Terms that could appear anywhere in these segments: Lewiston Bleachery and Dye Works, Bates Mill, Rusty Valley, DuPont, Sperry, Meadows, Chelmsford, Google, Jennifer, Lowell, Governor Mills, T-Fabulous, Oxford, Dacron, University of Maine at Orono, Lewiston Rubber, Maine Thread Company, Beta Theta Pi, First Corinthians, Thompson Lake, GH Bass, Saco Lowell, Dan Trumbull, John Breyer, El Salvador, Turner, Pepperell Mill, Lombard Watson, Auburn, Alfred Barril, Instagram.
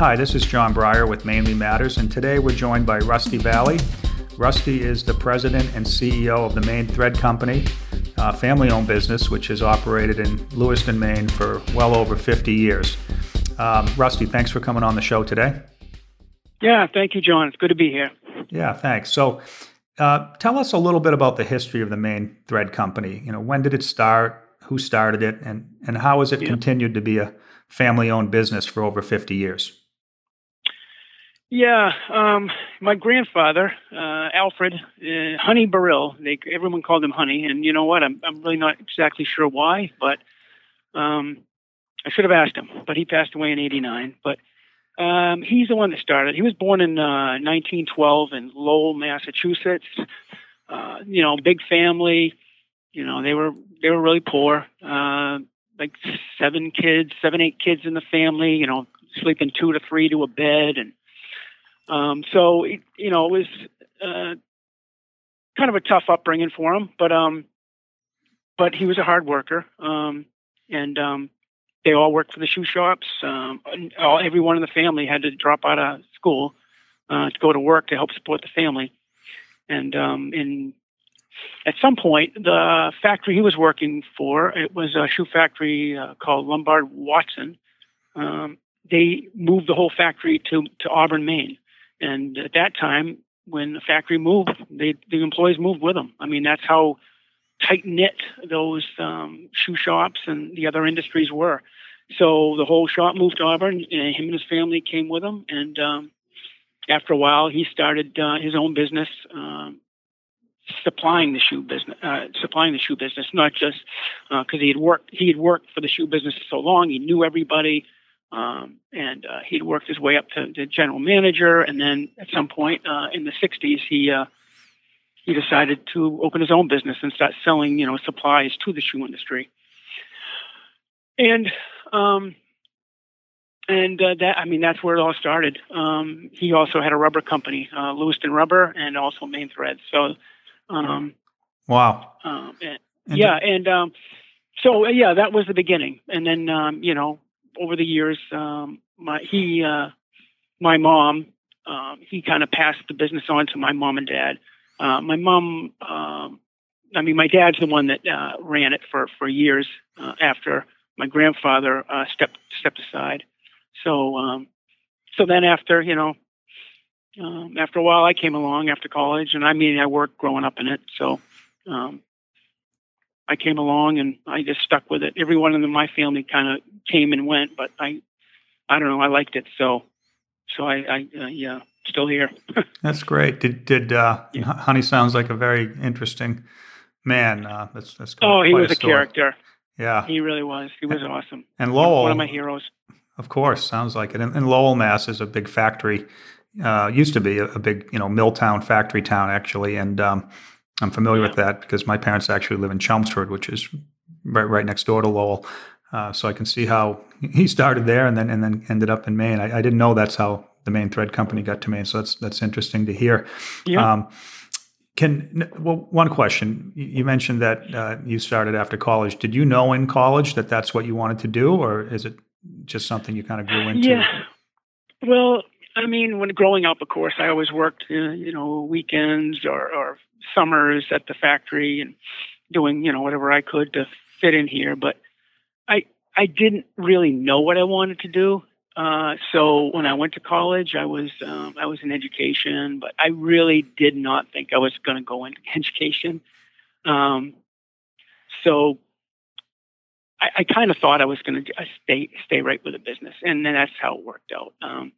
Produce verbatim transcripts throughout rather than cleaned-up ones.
Hi, this is John Breyer with Mainly Matters, and today we're joined by Rusty Valley. Rusty is the president and C E O of the Maine Thread Company, a family-owned business which has operated in Lewiston, Maine for well over fifty years. Um, Rusty, thanks for coming on the show today. Yeah, thank you, John. It's good to be here. Yeah, thanks. So uh, tell us a little bit about the history of the Maine Thread Company. You know, when did it start? Who started it? And, and how has it yeah. continued to be a family-owned business for over fifty years? Yeah, um, my grandfather, uh, Alfred uh, Honey Barril, they, everyone called him Honey, and you know what? I'm I'm really not exactly sure why, but um, I should have asked him. But he passed away in eighty-nine. But um, he's the one that started. He was born in uh, nineteen twelve in Lowell, Massachusetts. Uh, you know, big family. You know, they were they were really poor. Uh, like seven kids, seven eight kids in the family. You know, sleeping two to three to a bed and. Um, so, it, you know, it was uh, kind of a tough upbringing for him, but um, but he was a hard worker, um, and um, they all worked for the shoe shops. Um, all, everyone in the family had to drop out of school uh, to go to work to help support the family. And um, in, at some point, the factory he was working for, it was a shoe factory uh, called Lombard Watson. Um, they moved the whole factory to, to Auburn, Maine. And at that time, when the factory moved, they, the employees moved with them. I mean, that's how tight-knit those um, shoe shops and the other industries were. So the whole shop moved to Auburn, and him and his family came with him. And um, after a while, he started uh, his own business, um, supplying the shoe business. Uh, supplying the shoe business, not just because uh, he had worked. He had worked for the shoe business so long, he knew everybody. Um, and uh, he'd worked his way up to, to general manager, and then at some point uh, in the sixties, he uh, he decided to open his own business and start selling, you know, supplies to the shoe industry. And um, and uh, that I mean, that's where it all started. Um, he also had a rubber company, uh, Lewiston Rubber, and also Maine Thread. So, um, wow, um, and, and yeah, and um, so yeah, that was the beginning, and then um, you know. Over the years, um, my he, uh, my mom, um, he kind of passed the business on to my mom and dad. Uh, my mom, um, I mean, my dad's the one that uh, ran it for for years uh, after my grandfather uh, stepped stepped aside. So, um, so then after you know, um, after a while, I came along after college, and I mean, I worked growing up in it, so. Um, I came along and I just stuck with it. Everyone in my family kind of came and went, but I, I don't know. I liked it, so, so I, I uh, yeah, still here. That's great. Did did uh, yeah. Honey sounds like a very interesting man. Uh, that's that's. Oh, he was a, a character. Yeah, he really was. He was and, awesome. And Lowell, one of my heroes. Of course, sounds like it. And, and Lowell, Mass, is a big factory. Uh, used to be a, a big, you know, mill town, factory town, actually, and. Um, I'm familiar yeah. with that because my parents actually live in Chelmsford, which is right, right next door to Lowell. Uh, so I can see how he started there and then and then ended up in Maine. I, I didn't know that's how the Maine Thread Company got to Maine. So that's that's interesting to hear. Yeah. Um, can well, one question. You mentioned that uh, you started after college. Did you know in college that that's what you wanted to do, or is it just something you kind of grew into? Yeah. Well, I mean, when growing up, of course, I always worked, uh, you know, weekends or, or summers at the factory and doing, you know, whatever I could to fit in here. But I I didn't really know what I wanted to do. Uh, so when I went to college, I was um, I was in education, but I really did not think I was going to go into education. Um, so I, I kind of thought I was going to stay stay right with the business, and then that's how it worked out. Um,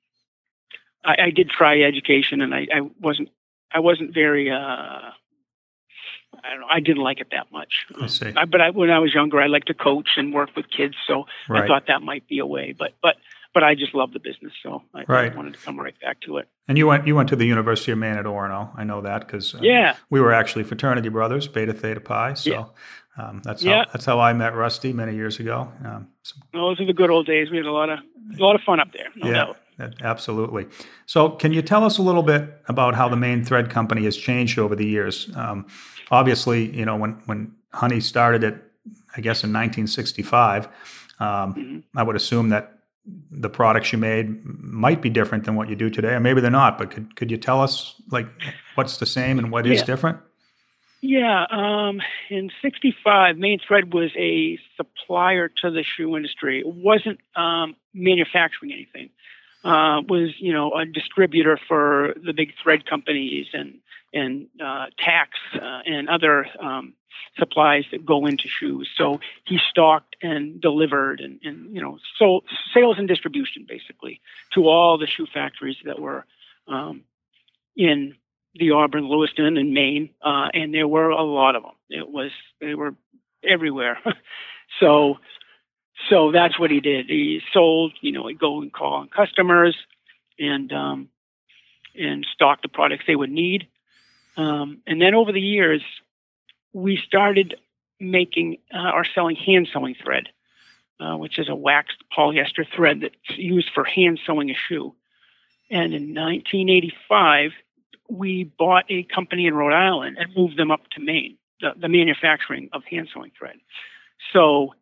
I, I did try education, and I, I wasn't. I wasn't very. Uh, I don't know. I didn't like it that much. I see. I, but I, when I was younger, I liked to coach and work with kids, so right. I thought that might be a way. But but but I just love the business, so I, right. I wanted to come right back to it. And you went you went to the University of Maine at Orono. I know that because uh, yeah. we were actually fraternity brothers, Beta Theta Pi. So. Yeah. Um, that's yeah. how that's how I met Rusty many years ago. Um, so. Those are the good old days. We had a lot of a lot of fun up there. No yeah, doubt. That, absolutely. So, can you tell us a little bit about how the Maine Thread Company has changed over the years? Um, obviously, you know when when Honey started it, I guess in nineteen sixty-five. Um, mm-hmm. I would assume that the products you made might be different than what you do today, or maybe they're not, but could, could you tell us like what's the same and what yeah. is different? Yeah. Um, in sixty-five, Maine Thread was a supplier to the shoe industry. It wasn't um, manufacturing anything. Uh, was, you know, a distributor for the big thread companies and, and uh, tacks uh, and other um, supplies that go into shoes. So he stocked and delivered and, and you know, sold, sales and distribution, basically, to all the shoe factories that were um, in the Auburn, Lewiston, and Maine. Uh, and there were a lot of them. It was, they were everywhere. so... So that's what he did. He sold, you know, he'd go and call on customers and um, and stock the products they would need. Um, and then over the years, we started making uh, or selling hand sewing thread, uh, which is a waxed polyester thread that's used for hand sewing a shoe. And in nineteen eighty-five, we bought a company in Rhode Island and moved them up to Maine, the, the manufacturing of hand sewing thread. So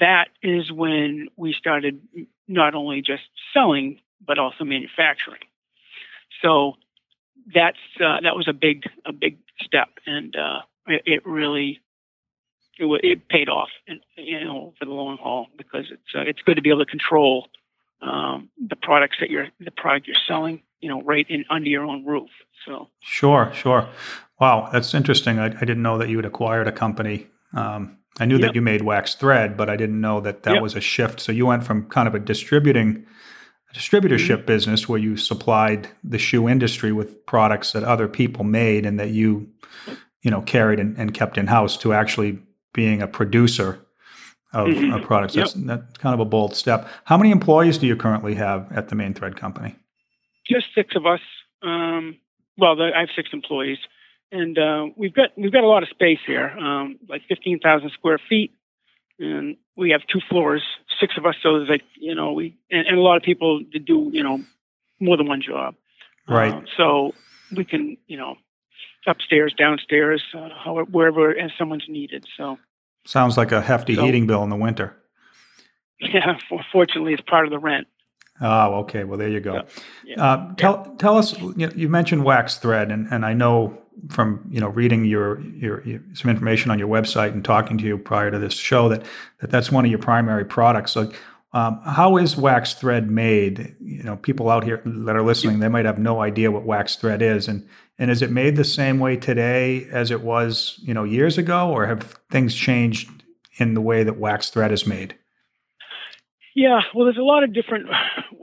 that is when we started not only just selling, but also manufacturing. So that's, uh, that was a big, a big step. And, uh, it, it really, it, it paid off, and, you know, for the long haul, because it's, uh, it's good to be able to control, um, the products that you're, the product you're selling, you know, right in under your own roof. So. Sure. Sure. Wow. That's interesting. I, I didn't know that you had acquired a company. Um, I knew yep. that you made wax thread, but I didn't know that that yep. was a shift. So you went from kind of a distributing a distributorship mm-hmm. business where you supplied the shoe industry with products that other people made and that you, you know, carried and, and kept in house, to actually being a producer of, mm-hmm. of products. That's, yep. that's kind of a bold step. How many employees do you currently have at the Maine Thread Company? Just six of us. Um, well, the, I have six employees. And uh, we've got we've got a lot of space here, um, like fifteen thousand square feet, and we have two floors, six of us. So there's like you know we and, and a lot of people that do you know more than one job, right? Uh, so we can you know upstairs, downstairs, uh, however, wherever as someone's needed. So sounds like a hefty so, heating bill in the winter. Yeah, for, fortunately, it's part of the rent. Oh, okay. Well, there you go. So, yeah, uh, tell yeah. tell us. You, you mentioned wax thread, and and I know. From you know reading your, your your some information on your website and talking to you prior to this show that, that that's one of your primary products. So, um, how is wax thread made? You know, people out here that are listening, they might have no idea what wax thread is, and and is it made the same way today as it was you know years ago, or have things changed in the way that wax thread is made? Yeah, well, there's a lot of different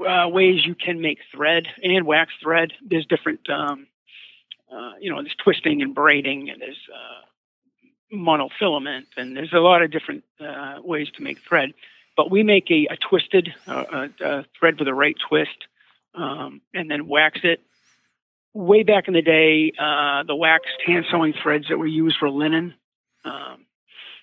uh, ways you can make thread and wax thread. There's different. Um, Uh, you know, there's twisting and braiding, and there's uh, monofilament, and there's a lot of different uh, ways to make thread. But we make a, a twisted uh, a, a thread with a right twist, um, and then wax it. Way back in the day, uh, the waxed hand sewing threads that were used for linen, um,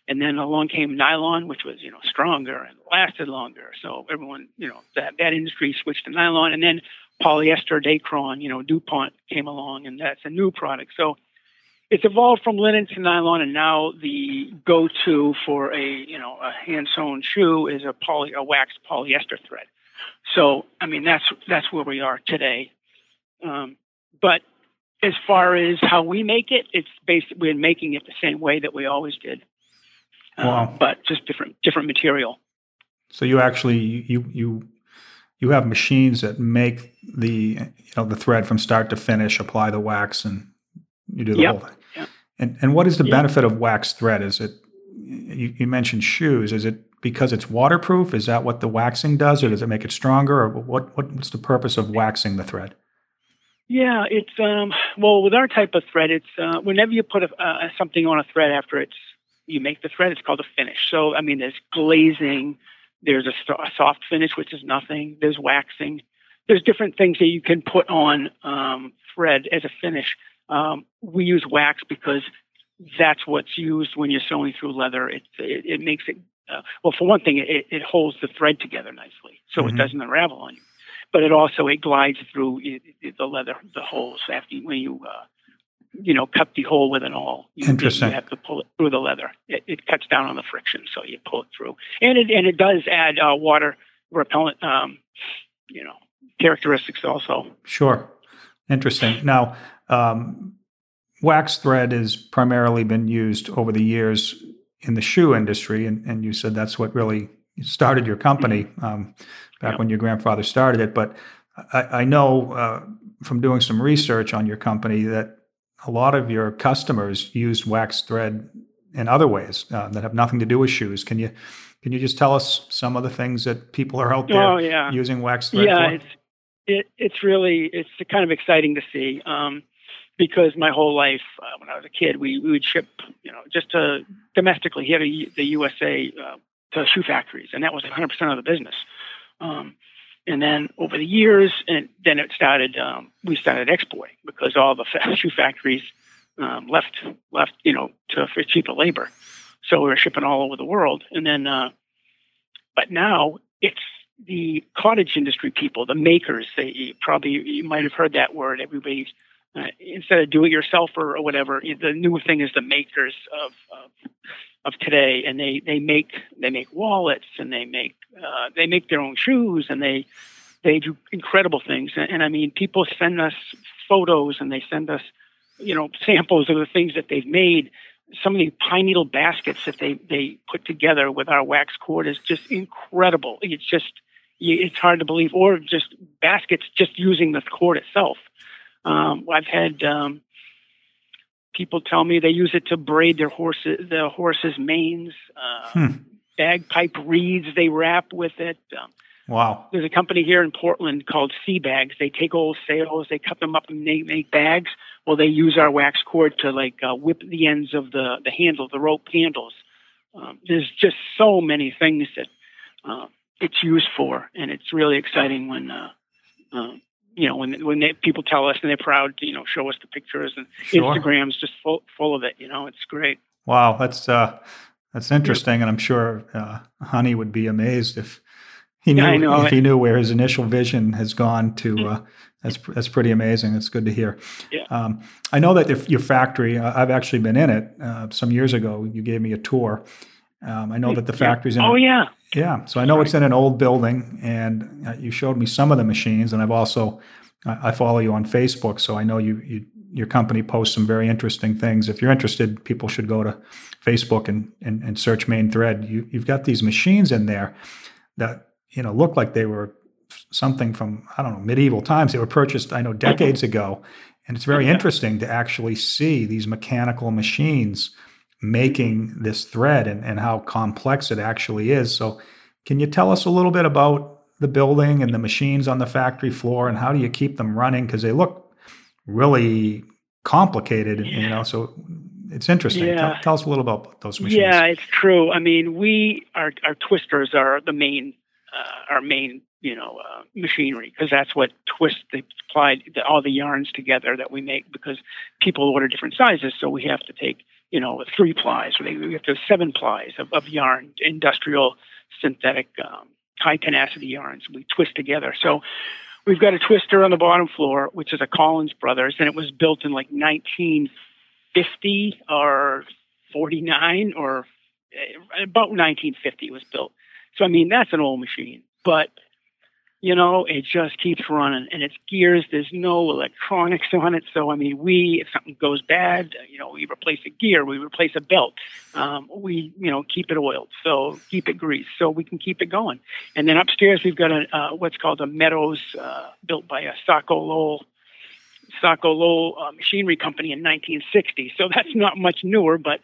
and then along came nylon, which was you know stronger and lasted longer. So everyone, you know, that that industry switched to nylon, and then polyester, Dacron, you know, DuPont came along, and that's a new product. So it's evolved from linen to nylon, and now the go-to for a, you know, a hand-sewn shoe is a poly, a waxed polyester thread. So, I mean, that's that's where we are today. Um, but as far as how we make it, it's basically we're making it the same way that we always did. Wow. Uh, but just different different material. So you actually you you. You have machines that make the you know the thread from start to finish, apply the wax, and you do the yep. whole thing. Yep. And and what is the yep. benefit of wax thread? Is it you, you mentioned shoes? Is it because it's waterproof? Is that what the waxing does, or does it make it stronger? Or what, what what's the purpose of waxing the thread? Yeah, it's um, well with our type of thread, it's uh, whenever you put a, uh, something on a thread after it's you make the thread, it's called a finish. So I mean, there's glazing. There's a, a soft finish, which is nothing. There's waxing. There's different things that you can put on um, thread as a finish. Um, we use wax because that's what's used when you're sewing through leather. It it, it makes it uh, well. For one thing, it, it holds the thread together nicely, so mm-hmm. it doesn't unravel on you. But it also it glides through it, it, the leather, the holes after when you uh, you know cut the hole with an awl. You, Interesting. You have to pull it through the leather. It, it cuts down on the friction, so you pull it through, and it and it does add uh, water repellent, um, you know, characteristics also. Sure. Interesting. Now, um, wax thread has primarily been used over the years in the shoe industry, and, and you said that's what really started your company um, back yeah. when your grandfather started it. But I, I know uh, from doing some research on your company that a lot of your customers used wax thread in other ways uh, that have nothing to do with shoes. Can you can you just tell us some of the things that people are out there oh, yeah. using wax thread yeah, for? It's, it, it's really, it's kind of exciting to see um, because my whole life, uh, when I was a kid, we, we would ship, you know, just to, domestically here to the U S A uh, to shoe factories, and that was one hundred percent of the business. Um, And then over the years, and then it started. Um, we started exporting because all the shoe factories um, left, left, you know, to, for cheaper labor. So we were shipping all over the world. And then, uh, but now it's the cottage industry people, the makers. They you probably you might have heard that word. Everybody's uh, instead of do it yourself or, or whatever. The new thing is the makers of of, of today, and they, they make they make wallets, and they make. Uh, they make their own shoes, and they they do incredible things. And, and I mean, people send us photos, and they send us, you know, samples of the things that they've made. Some of the pine needle baskets that they they put together with our wax cord is just incredible. It's just it's hard to believe. Or just baskets, just using the cord itself. Um, I've had um, people tell me they use it to braid their horses, their horses' manes. Uh, hmm. Bagpipe reeds they wrap with it. Um, wow. There's a company here in Portland called Sea Bags. They take old sails, they cut them up, and they make bags. Well, they use our wax cord to like uh, whip the ends of the, the handle, the rope handles. Um, there's just so many things that uh, it's used for, and it's really exciting when, uh, uh, you know, when when they, people tell us, and they're proud to, you know, show us the pictures, and sure. Instagram's just full, full of it, you know, it's great. Wow, that's... Uh... That's interesting, and I'm sure uh, Honey would be amazed if he knew yeah, know, if he knew where his initial vision has gone to. Uh, that's that's pretty amazing. It's good to hear. Yeah. Um, I know that if your factory, uh, I've actually been in it uh, some years ago. You gave me a tour. Um, I know that the factory's in. Oh a, yeah. Yeah. So I know Sorry. it's in an old building, and uh, you showed me some of the machines, and I've also I, I follow you on Facebook, so I know you you. Your company posts some very interesting things. If you're interested, people should go to Facebook and and, and search Maine Thread. You, you've got these machines in there that, you know, look like they were something from, I don't know, medieval times. They were purchased, I know, decades ago. And it's very interesting to actually see these mechanical machines making this thread and, and how complex it actually is. So can you tell us a little bit about the building and the machines on the factory floor, and how do you keep them running? Because they look really complicated, yeah. you know, so it's interesting. Yeah. Tell, tell us a little about those machines. Yeah, it's true. I mean, we, our, our twisters are the main, uh, our main, you know, uh, machinery, because that's what twists they applied the, all the yarns together that we make, because people order different sizes. So we have to take, you know, three plies, or we have to have seven plies of, of yarn, industrial, synthetic, um, high tenacity yarns we twist together. So we've got a twister on the bottom floor, which is a Collins Brothers, and it was built in like nineteen fifty or forty-nine, or about nineteen fifty was built. So, I mean, that's an old machine, but, you know, it just keeps running, and it's gears. There's no electronics on it. So, I mean, we, if something goes bad, you know, we replace a gear, we replace a belt. Um, we, you know, keep it oiled. So keep it greased so we can keep it going. And then upstairs, we've got a, uh, what's called a Meadows, uh, built by a Saco Lowell, Saco Lowell uh, machinery company in nineteen sixty. So that's not much newer, but,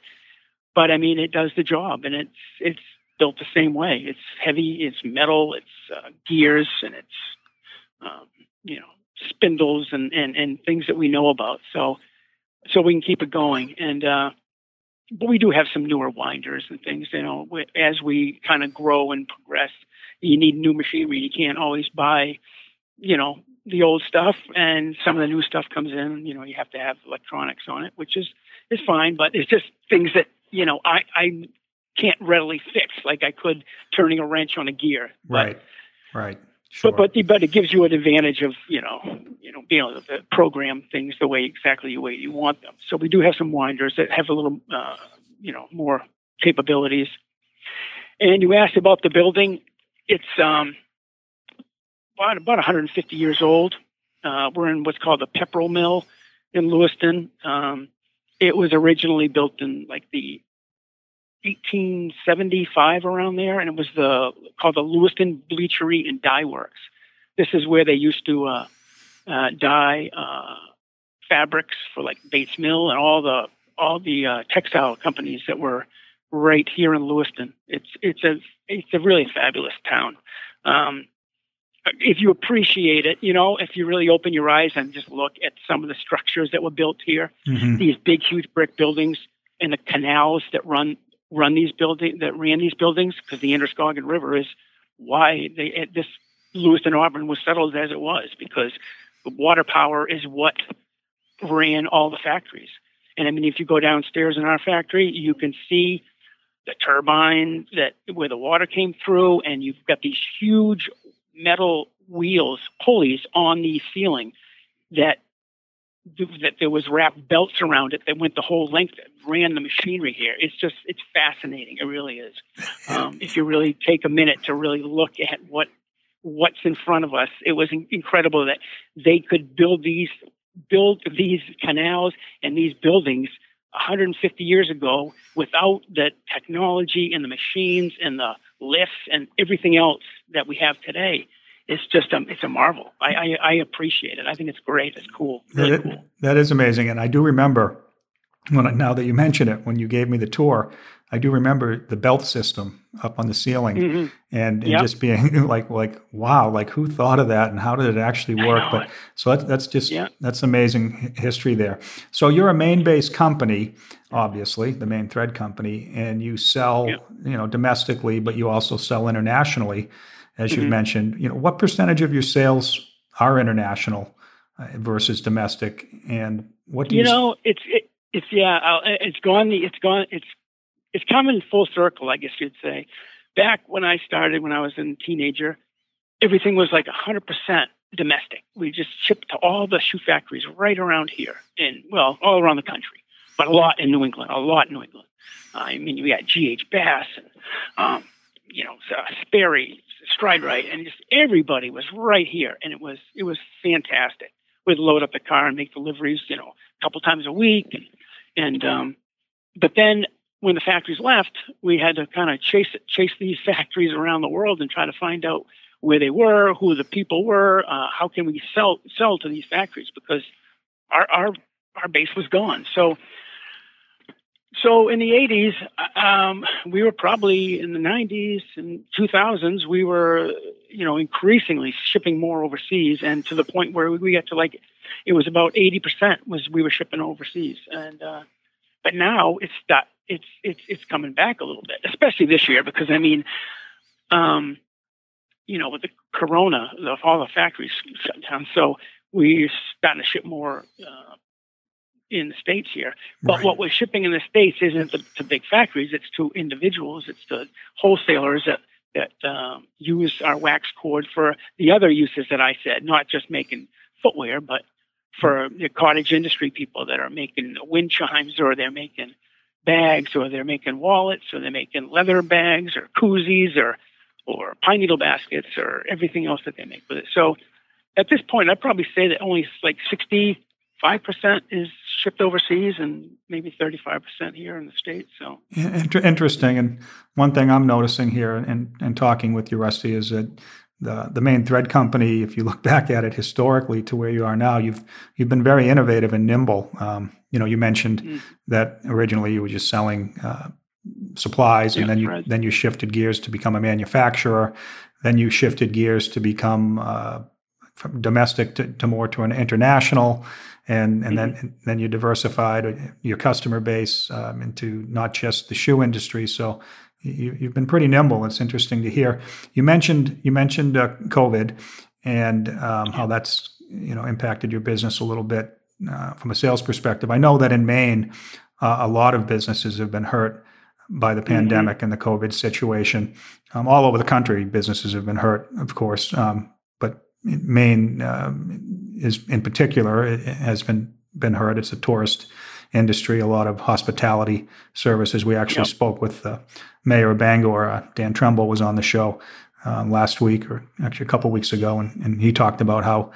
but I mean, it does the job, and it's, it's built the same way. It's heavy, it's metal, it's uh, gears, and it's, um, you know, spindles and, and, and things that we know about. So, so we can keep it going. And, uh, but we do have some newer winders and things, you know, as we kind of grow and progress, you need new machinery. You can't always buy, you know, the old stuff, and some of the new stuff comes in, you know, you have to have electronics on it, which is, is fine, but it's just things that, you know, I, I can't readily fix like I could turning a wrench on a gear. But, right. Right. Sure. But, but, but it gives you an advantage of, you know, you know, being able to program things the way exactly the way you want them. So we do have some winders that have a little, uh, you know, more capabilities. And you asked about the building. It's, um, about one hundred fifty years old. Uh, we're in what's called the Pepperell Mill in Lewiston. Um, it was originally built in like the eighteen seventy-five around there, and it was the called the Lewiston Bleachery and Dye Works. This is where they used to uh, uh, dye uh, fabrics for like Bates Mill and all the all the uh, textile companies that were right here in Lewiston. It's it's a it's a really fabulous town. Um, if you appreciate it, you know, if you really open your eyes and just look at some of the structures that were built here, mm-hmm. these big, huge brick buildings and the canals that run run these building that ran these buildings, because the Androscoggin River is why they at this Lewiston Auburn was settled as it was, because the water power is what ran all the factories. And I mean, if you go downstairs in our factory, you can see the turbine that where the water came through, and you've got these huge metal wheels, pulleys on the ceiling that that there was wrapped belts around it that went the whole length that ran the machinery here. It's just, it's fascinating. It really is. Um, if you really take a minute to really look at what what's in front of us, it was incredible that they could build these build these canals and these buildings one hundred fifty years ago without the technology and the machines and the lifts and everything else that we have today. It's just um, it's a marvel. I, I I appreciate it. I think it's great. It's cool. Really that, cool. That is amazing. And I do remember when I, now that you mention it, when you gave me the tour, I do remember the belt system up on the ceiling, mm-hmm. and, and yep. just being like like wow, like who thought of that and how did it actually work? But so that's that's just yeah. that's amazing history there. So you're a Maine-based company, obviously, the Maine Thread Company, and you sell yep. you know domestically, but you also sell internationally. As you've mm-hmm. mentioned, you know, what percentage of your sales are international uh, versus domestic, and what do you, you know? It's it, it's yeah, I'll, it's gone. It's gone. It's it's come in full circle, I guess you'd say. Back when I started, when I was a teenager, everything was like one hundred percent domestic. We just shipped to all the shoe factories right around here, and well, all around the country, but a lot in New England. A lot in New England. Uh, I mean, we got G H Bass, and, um, you know, uh, Sperry. Stride Rite, and just everybody was right here, and it was it was fantastic. We'd load up the car and make deliveries, you know, a couple times a week, and, and um, but then when the factories left, we had to kind of chase it, chase these factories around the world and try to find out where they were, who the people were, uh, how can we sell sell to these factories, because our our our base was gone. So. So in the eighties, um, we were probably in the nineties and two thousands, we were, you know, increasingly shipping more overseas, and to the point where we got to like, it was about eighty percent was we were shipping overseas. And, uh, but now it's that it's, it's, it's coming back a little bit, especially this year, because I mean, um, you know, with the Corona, the, all the factories shut down. So we're starting to ship more, uh, in the States here, but right. what we're shipping in the States isn't the, to big factories, it's to individuals, it's to wholesalers that, that um, use our wax cord for the other uses that I said, not just making footwear, but for the cottage industry people that are making wind chimes, or they're making bags, or they're making wallets, or they're making leather bags, or koozies, or, or pine needle baskets, or everything else that they make with it. So at this point, I'd probably say that only like sixty Five percent is shipped overseas, and maybe thirty-five percent here in the States. So interesting. And one thing I'm noticing here, and and talking with you, Rusty, is that the the Maine Thread Company, if you look back at it historically to where you are now, you've you've been very innovative and nimble. Um, you know, you mentioned mm. that originally you were just selling uh, supplies, yeah, and then you right. then you shifted gears to become a manufacturer. Then you shifted gears to become uh, from domestic to, to more to an international. And and mm-hmm. then then you diversified your customer base um, into not just the shoe industry. So you, you've been pretty nimble. It's interesting to hear. You mentioned you mentioned uh, COVID and um, how that's you know impacted your business a little bit uh, from a sales perspective. I know that in Maine, uh, a lot of businesses have been hurt by the pandemic mm-hmm. and the COVID situation. Um, all over the country, businesses have been hurt, of course. Um, but Maine. Um, is in particular it has been been hurt. It's a tourist industry, a lot of hospitality services. We actually yep. spoke with uh, Mayor of Bangor, uh, Dan Trumbull was on the show um, last week, or actually a couple of weeks ago, and, and he talked about how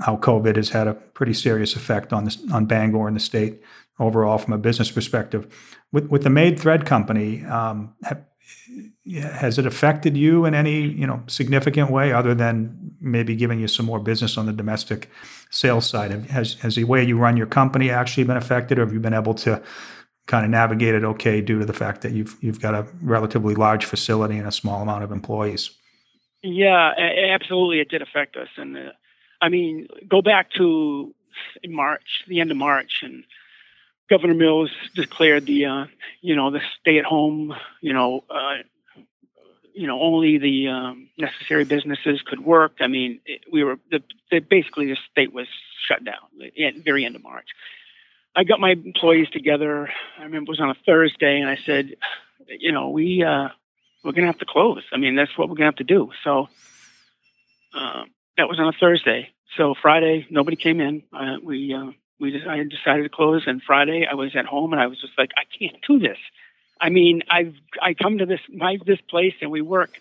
how COVID has had a pretty serious effect on this, on Bangor and the state overall from a business perspective. With with the Maine Thread Company, um, have, has it affected you in any you know significant way other than maybe giving you some more business on the domestic sales side? Has has the way you run your company actually been affected, or have you been able to kind of navigate it okay due to the fact that you've you've got a relatively large facility and a small amount of employees? Yeah, a- absolutely, it did affect us. And uh, I mean, go back to March, the end of March, and Governor Mills declared the uh, you know the stay-at-home, you know uh, you know only the um, necessary businesses could work. I mean, it, we were the, the basically the state was shut down at the very end of March. I got my employees together. I remember it was on a Thursday, and I said, you know, we, uh, we're going to have to close. I mean, that's what we're going to have to do. So uh, that was on a Thursday. So Friday, nobody came in. Uh, we uh, we just, I decided to close, and Friday I was at home, and I was just like, I can't do this. I mean, I've I come to this my this place, and we work,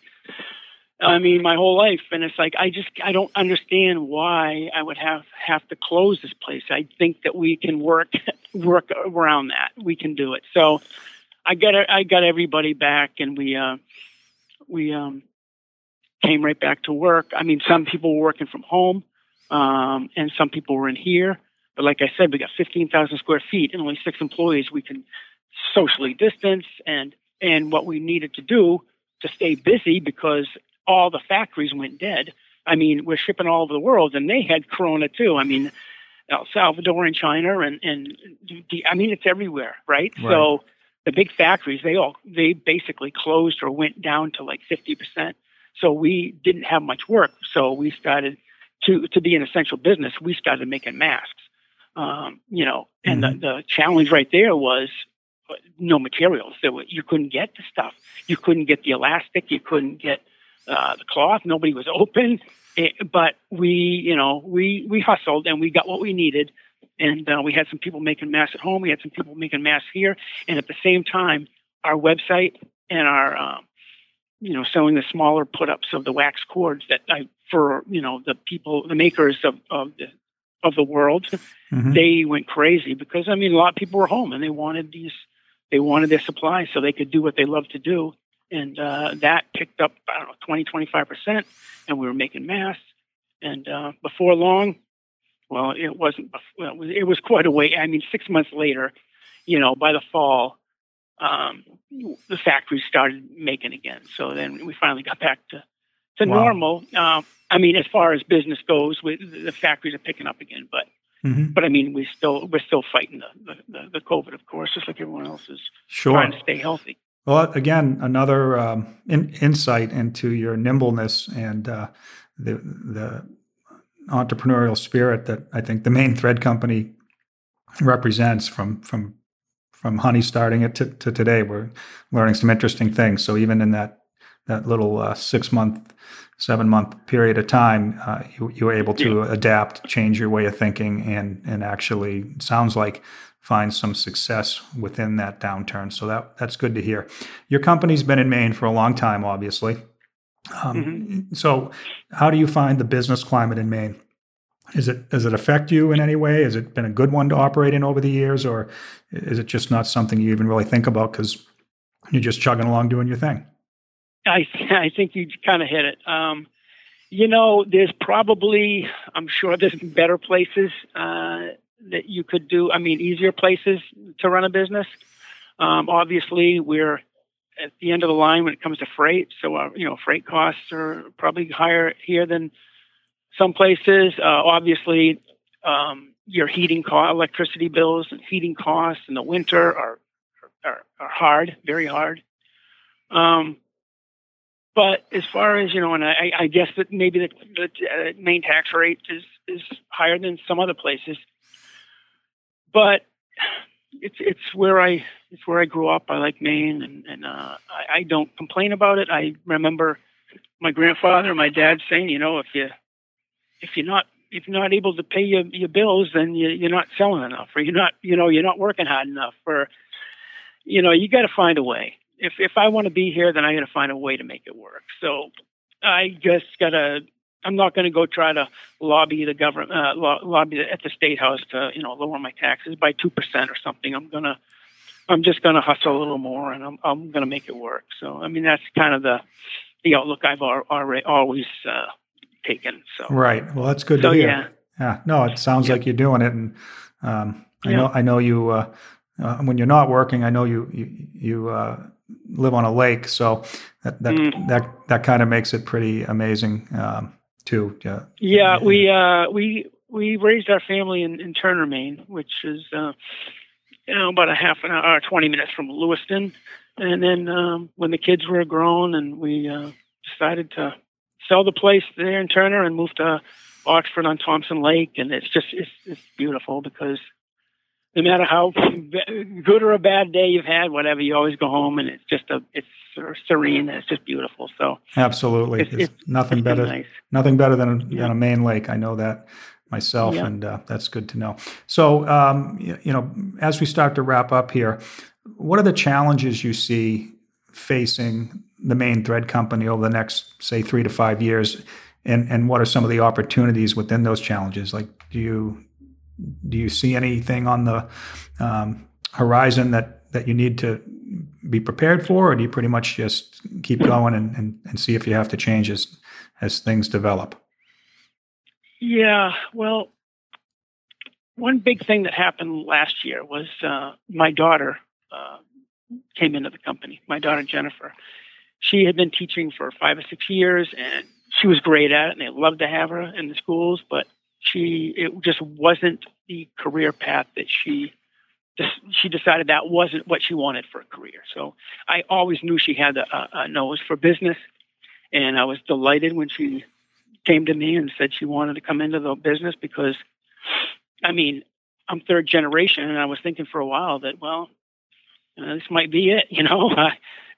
I mean, my whole life, and it's like I just I don't understand why I would have have to close this place. I think that we can work work around that. We can do it. So I got I got everybody back, and we uh, we um, came right back to work. I mean, some people were working from home, um, and some people were in here. But like I said, we got fifteen thousand square feet and only six employees. We can socially distance, and and what we needed to do to stay busy, because all the factories went dead. I mean, we're shipping all over the world, and they had Corona too. I mean, El Salvador and China, and and I mean, it's everywhere, right? right? So the big factories, they all they basically closed or went down to like fifty percent. So we didn't have much work. So we started to to be an essential business. We started making masks, um, you know. And mm-hmm. the, the challenge right there was no materials. There were, you couldn't get the stuff. You couldn't get the elastic. You couldn't get Uh, the cloth. Nobody was open, it, but we, you know, we, we hustled, and we got what we needed. And uh, we had some people making masks at home. We had some people making masks here. And at the same time, our website and our, um, you know, selling the smaller put-ups of the wax cords that I, for, you know, the people, the makers of, of the, of the world, mm-hmm. they went crazy because, I mean, a lot of people were home, and they wanted these, they wanted their supplies so they could do what they love to do. And uh, that picked up, I don't know, twenty, twenty-five percent, and we were making masks. And uh, before long, well, it wasn't, well, it, was, it was quite a way. I mean, six months later, you know, by the fall, um, the factories started making again. So then we finally got back to, to wow. normal. Uh, I mean, as far as business goes, we, the factories are picking up again. But, mm-hmm. but I mean, we still, we're still fighting the, the, the COVID, of course, just like everyone else is sure. trying to stay healthy. Well, again, another um, in, insight into your nimbleness and uh, the, the entrepreneurial spirit that I think the Maine Thread Company represents. From from from Honey starting it to, to today, we're learning some interesting things. So even in that that little uh, six month, seven month period of time, uh, you, you were able to yeah. adapt, change your way of thinking, and and actually it sounds like find some success within that downturn. So that that's good to hear. Your company's been in Maine for a long time, obviously. Um, mm-hmm. So how do you find the business climate in Maine? Is it, does it affect you in any way? Has it been a good one to operate in over the years, or is it just not something you even really think about because you're just chugging along doing your thing? I, I think you kind of hit it. Um, you know, there's probably, I'm sure there's better places, uh, that you could do, I mean, easier places to run a business. Um, obviously, we're at the end of the line when it comes to freight. So, our, you know, freight costs are probably higher here than some places. Uh, obviously, um, your heating cost, electricity bills and heating costs in the winter are, are, are hard, very hard. Um, but as far as, you know, and I, I guess that maybe the, the uh, main tax rate is, is higher than some other places. But it's it's where I it's where I grew up. I like Maine, and, and uh, I, I don't complain about it. I remember my grandfather, my dad saying, you know, if you if you're not if you're not able to pay your, your bills, then you, you're not selling enough, or you're not you know you're not working hard enough, or you know you got to find a way. If if I want to be here, then I got to find a way to make it work. So I just got to, I'm not going to go try to lobby the government, uh, lo- lobby at the State House to, you know, lower my taxes by two percent or something. I'm going to, I'm just going to hustle a little more, and I'm, I'm going to make it work. So, I mean, that's kind of the, the outlook I've al- already always uh, taken. So, right. Well, that's good so, to hear. Yeah. yeah. No, it sounds yeah. like you're doing it. And um, I yeah. know, I know you, uh, uh, when you're not working, I know you, you, you uh, live on a lake. So that, that, mm. that, that kind of makes it pretty amazing. Um, Too, yeah, yeah. We uh, we we raised our family in, in Turner, Maine, which is uh, you know about a half an hour, twenty minutes from Lewiston. And then um, when the kids were grown, and we uh, decided to sell the place there in Turner and move to Oxford on Thompson Lake, and it's just it's, it's beautiful because no matter how good or a bad day you've had, whatever, you always go home and it's just a, it's serene and it's just beautiful. So absolutely, it's, it's nothing it's better, nice. nothing better than a, yeah. than a Maine lake. I know that myself, yeah. and uh, that's good to know. So, um, you, you know, as we start to wrap up here, what are the challenges you see facing the Maine Thread Company over the next, say, three to five years, and and what are some of the opportunities within those challenges? Like, do you Do you see anything on the um, horizon that, that you need to be prepared for, or do you pretty much just keep going and, and, and see if you have to change as, as things develop? Yeah, well, one big thing that happened last year was uh, my daughter uh, came into the company, my daughter Jennifer. She had been teaching for five or six years, and she was great at it, and they loved to have her in the schools, but She, it just wasn't the career path that she, she decided that wasn't what she wanted for a career. So I always knew she had a, a nose for business, and I was delighted when she came to me and said she wanted to come into the business because, I mean, I'm third generation, and I was thinking for a while that, well, uh, this might be it, you know.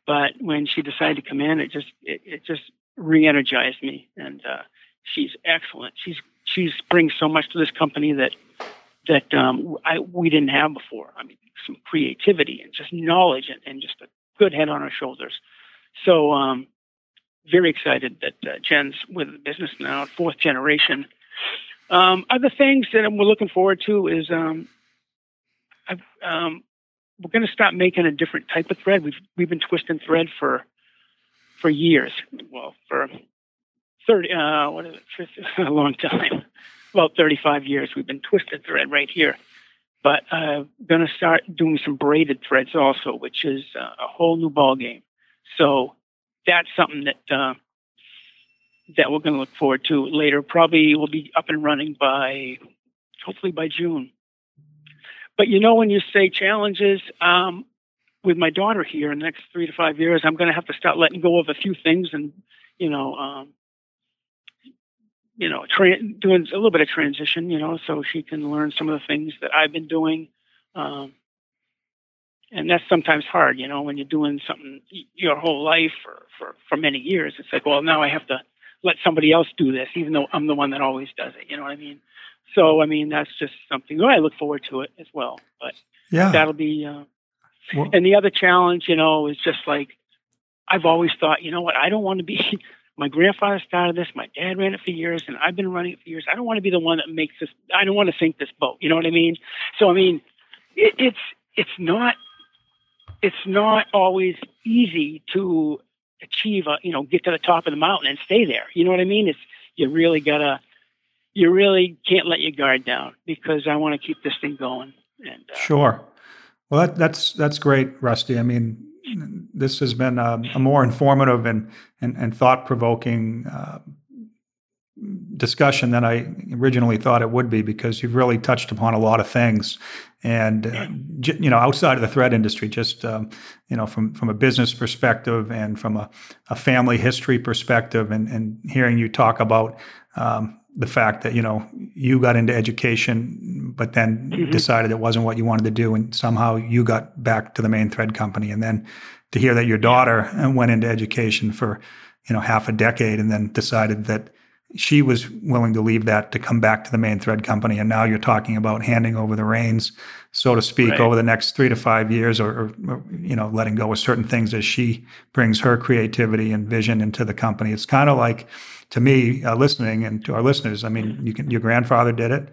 But when she decided to come in, it just, it, it just re-energized me, and uh, she's excellent. She's She brings so much to this company that that um, I, we didn't have before. I mean, some creativity and just knowledge and, and just a good head on her shoulders. So um, very excited that uh, Jen's with the business now, fourth generation. Um, other things that we're looking forward to is um, I've, um, we're going to start making a different type of thread. We've we've been twisting thread for for years. Well, for Thirty, uh, what is it? A long time, about thirty-five years. We've been twisted thread right here, but I'm uh, going to start doing some braided threads also, which is uh, a whole new ball game. So that's something that uh, that we're going to look forward to later. Probably we'll be up and running by, hopefully by June. But you know, when you say challenges, um, with my daughter here in the next three to five years, I'm going to have to start letting go of a few things, and you know. Um, You know, tra- doing a little bit of transition, you know, so she can learn some of the things that I've been doing. Um, and that's sometimes hard, you know, when you're doing something your whole life or for, for many years. It's like, well, now I have to let somebody else do this, even though I'm the one that always does it. You know what I mean? So, I mean, that's just something well, I look forward to it as well. But yeah. that'll be. Uh, well, and the other challenge, you know, is just like I've always thought, you know what, I don't want to be. My grandfather started this. My dad ran it for years, and I've been running it for years. I don't want to be the one that makes this. I don't want to sink this boat. You know what I mean? So I mean, it, it's it's not it's not always easy to achieve. A, you know, get to the top of the mountain and stay there. You know what I mean? It's you really gotta you really can't let your guard down because I want to keep this thing going. And, uh, sure. Well, that, that's that's great, Rusty. I mean. This has been a, a more informative and and, and thought-provoking uh, discussion than I originally thought it would be, because you've really touched upon a lot of things, and uh, j- you know, outside of the thread industry, just um, you know, from from a business perspective and from a, a family history perspective, and and hearing you talk about. Um, The fact that, you know, you got into education, but then mm-hmm. decided it wasn't what you wanted to do, and somehow you got back to the Maine Thread Company, and then to hear that your daughter went into education for, you know, half a decade, and then decided that she was willing to leave that to come back to the Maine Thread Company. And now you're talking about handing over the reins, so to speak, right, over the next three to five years or, or, or, you know, letting go of certain things as she brings her creativity and vision into the company. It's kind of like, to me, uh, listening and to our listeners, I mean, you can, your grandfather did it,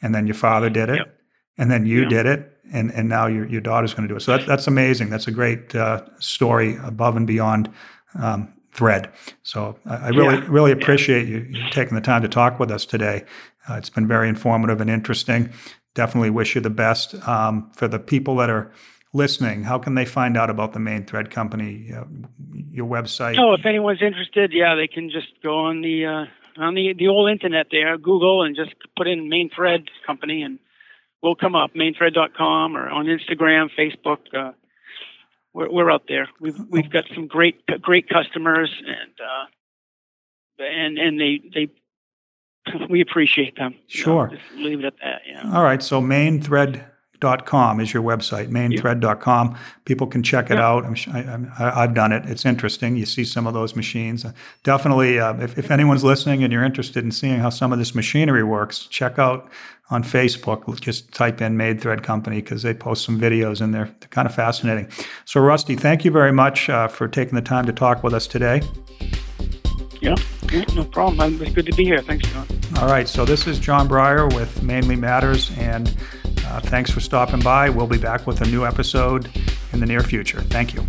and then your father did it, yep, and then you yep. did it, and, and now your, your daughter's going to do it. So that, that's amazing. That's a great uh, story above and beyond um Thread. So I, I really, yeah. really appreciate yeah. you, you taking the time to talk with us today. Uh, it's been very informative and interesting. Definitely wish you the best. Um, for the people that are listening, how can they find out about the Maine Thread Company, uh, your website? Oh, if anyone's interested, yeah, they can just go on the uh, on the, the old internet there, Google, and just put in Maine Thread Company, and we'll come up, maine thread dot com, or on Instagram, Facebook. Uh, We're, we're out there. We've we've got some great great customers, and uh, and and they they we appreciate them. Sure, you know, just leave it at that. Yeah. All right. So maine thread dot com is your website. maine thread dot com. Yeah. People can check it yeah. out. I'm sh- I, I, I've done it. It's interesting. You see some of those machines. Definitely. Uh, if if anyone's listening and you're interested in seeing how some of this machinery works, check out on Facebook, just type in Maine Thread Company, because they post some videos and they're, they're kind of fascinating. So, Rusty, thank you very much uh, for taking the time to talk with us today. Yeah, no problem. It's good to be here. Thanks, John. All right. So this is John Breyer with Mainly Matters, and uh, thanks for stopping by. We'll be back with a new episode in the near future. Thank you.